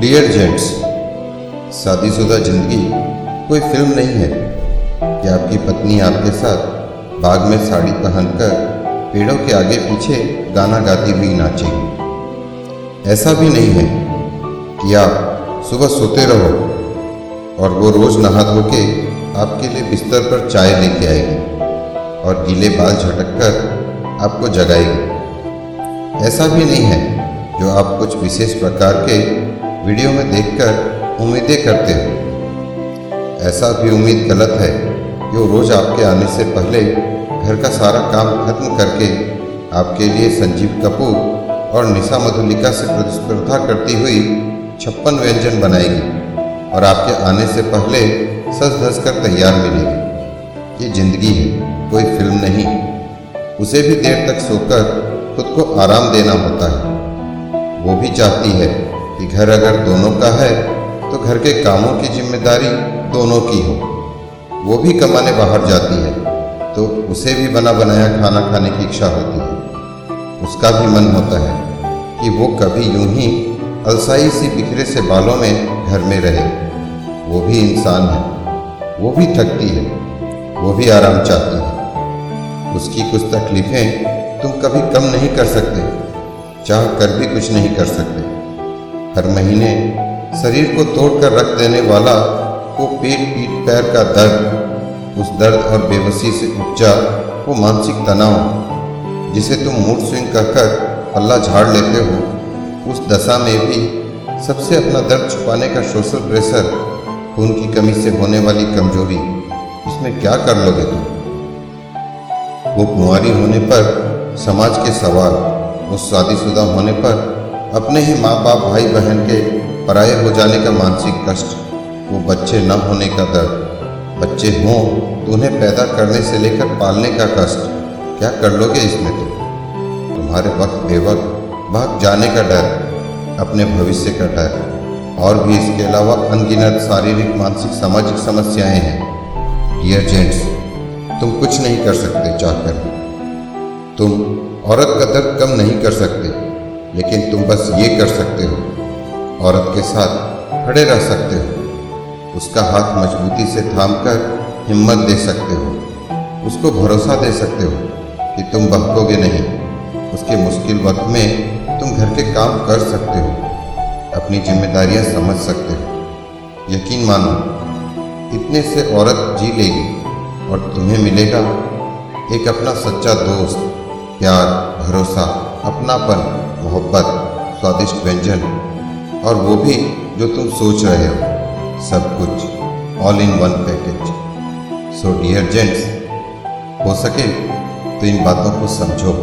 Dear gents, शादीशुदा जिंदगी कोई फिल्म नहीं है कि आपकी पत्नी आपके साथ बाग में साड़ी पहनकर पेड़ों के आगे पीछे गाना गाती हुई नाचे। ऐसा भी नहीं है कि आप सुबह सोते रहो और वो रोज़ नहा धो के आपके लिए बिस्तर पर चाय लेके आएगी और गीले बाल झटक कर आपको जगाएगी। ऐसा भी नहीं है जो आप कुछ विशेष प्रकार के वीडियो में देखकर उम्मीदें करते हो। ऐसा भी उम्मीद गलत है जो रोज़ आपके आने से पहले घर का सारा काम खत्म करके आपके लिए संजीव कपूर और निशा मधुलिका से प्रतिस्पर्धा करती हुई 56 व्यंजन बनाएगी और आपके आने से पहले सज धज कर तैयार मिलेगी। ये जिंदगी है, कोई फिल्म नहीं। उसे भी देर तक सोकर खुद को आराम देना होता है। वो भी चाहती है कि घर अगर दोनों का है तो घर के कामों की जिम्मेदारी दोनों की हो। वो भी कमाने बाहर जाती है तो उसे भी बना बनाया खाना खाने की इच्छा होती है। उसका भी मन होता है कि वो कभी यूं ही अलसाई सी बिखरे से बालों में घर में रहे। वो भी इंसान है, वो भी थकती है, वो भी आराम चाहती है। उसकी कुछ तकलीफ़ें तुम कभी कम नहीं कर सकते, चाह कर भी कुछ नहीं कर सकते। हर महीने शरीर को तोड़कर रख देने वाला वो पेट पीठ पैर का दर्द, उस दर्द और बेबसी से उपजा वो मानसिक तनाव जिसे तुम मूड स्विंग कहकर पल्ला झाड़ लेते हो, उस दशा में भी सबसे अपना दर्द छुपाने का सोशल प्रेशर, खून की कमी से होने वाली कमजोरी, इसमें क्या कर लोगे तुम। वो कुंवारी होने पर समाज के सवाल, उस शादीशुदा होने पर अपने ही माँ बाप भाई बहन के पराये हो जाने का मानसिक कष्ट, वो बच्चे न होने का दर्द, बच्चे हों तो उन्हें पैदा करने से लेकर पालने का कष्ट, क्या कर लोगे इसमें तुम। तुम्हारे वक्त बेवक्त भाग जाने का डर, अपने भविष्य का डर, और भी इसके अलावा अनगिनत शारीरिक मानसिक सामाजिक समस्याएँ हैं। डियर जेंट्स, तुम कुछ नहीं कर सकते चाहकर। तुम औरत का दर्द कम नहीं कर सकते, लेकिन तुम बस ये कर सकते हो, औरत के साथ खड़े रह सकते हो, उसका हाथ मजबूती से थामकर हिम्मत दे सकते हो, उसको भरोसा दे सकते हो कि तुम बहकोगे नहीं। उसके मुश्किल वक्त में तुम घर के काम कर सकते हो, अपनी जिम्मेदारियां समझ सकते हो। यकीन मानो, इतने से औरत जी लेगी और तुम्हें मिलेगा एक अपना सच्चा दोस्त, प्यार, भरोसा, अपनापन, मोहब्बत, स्वादिष्ट व्यंजन, और वो भी जो तुम सोच रहे हो, सब कुछ all in one package. So dear gents, हो सके तो इन बातों को समझो।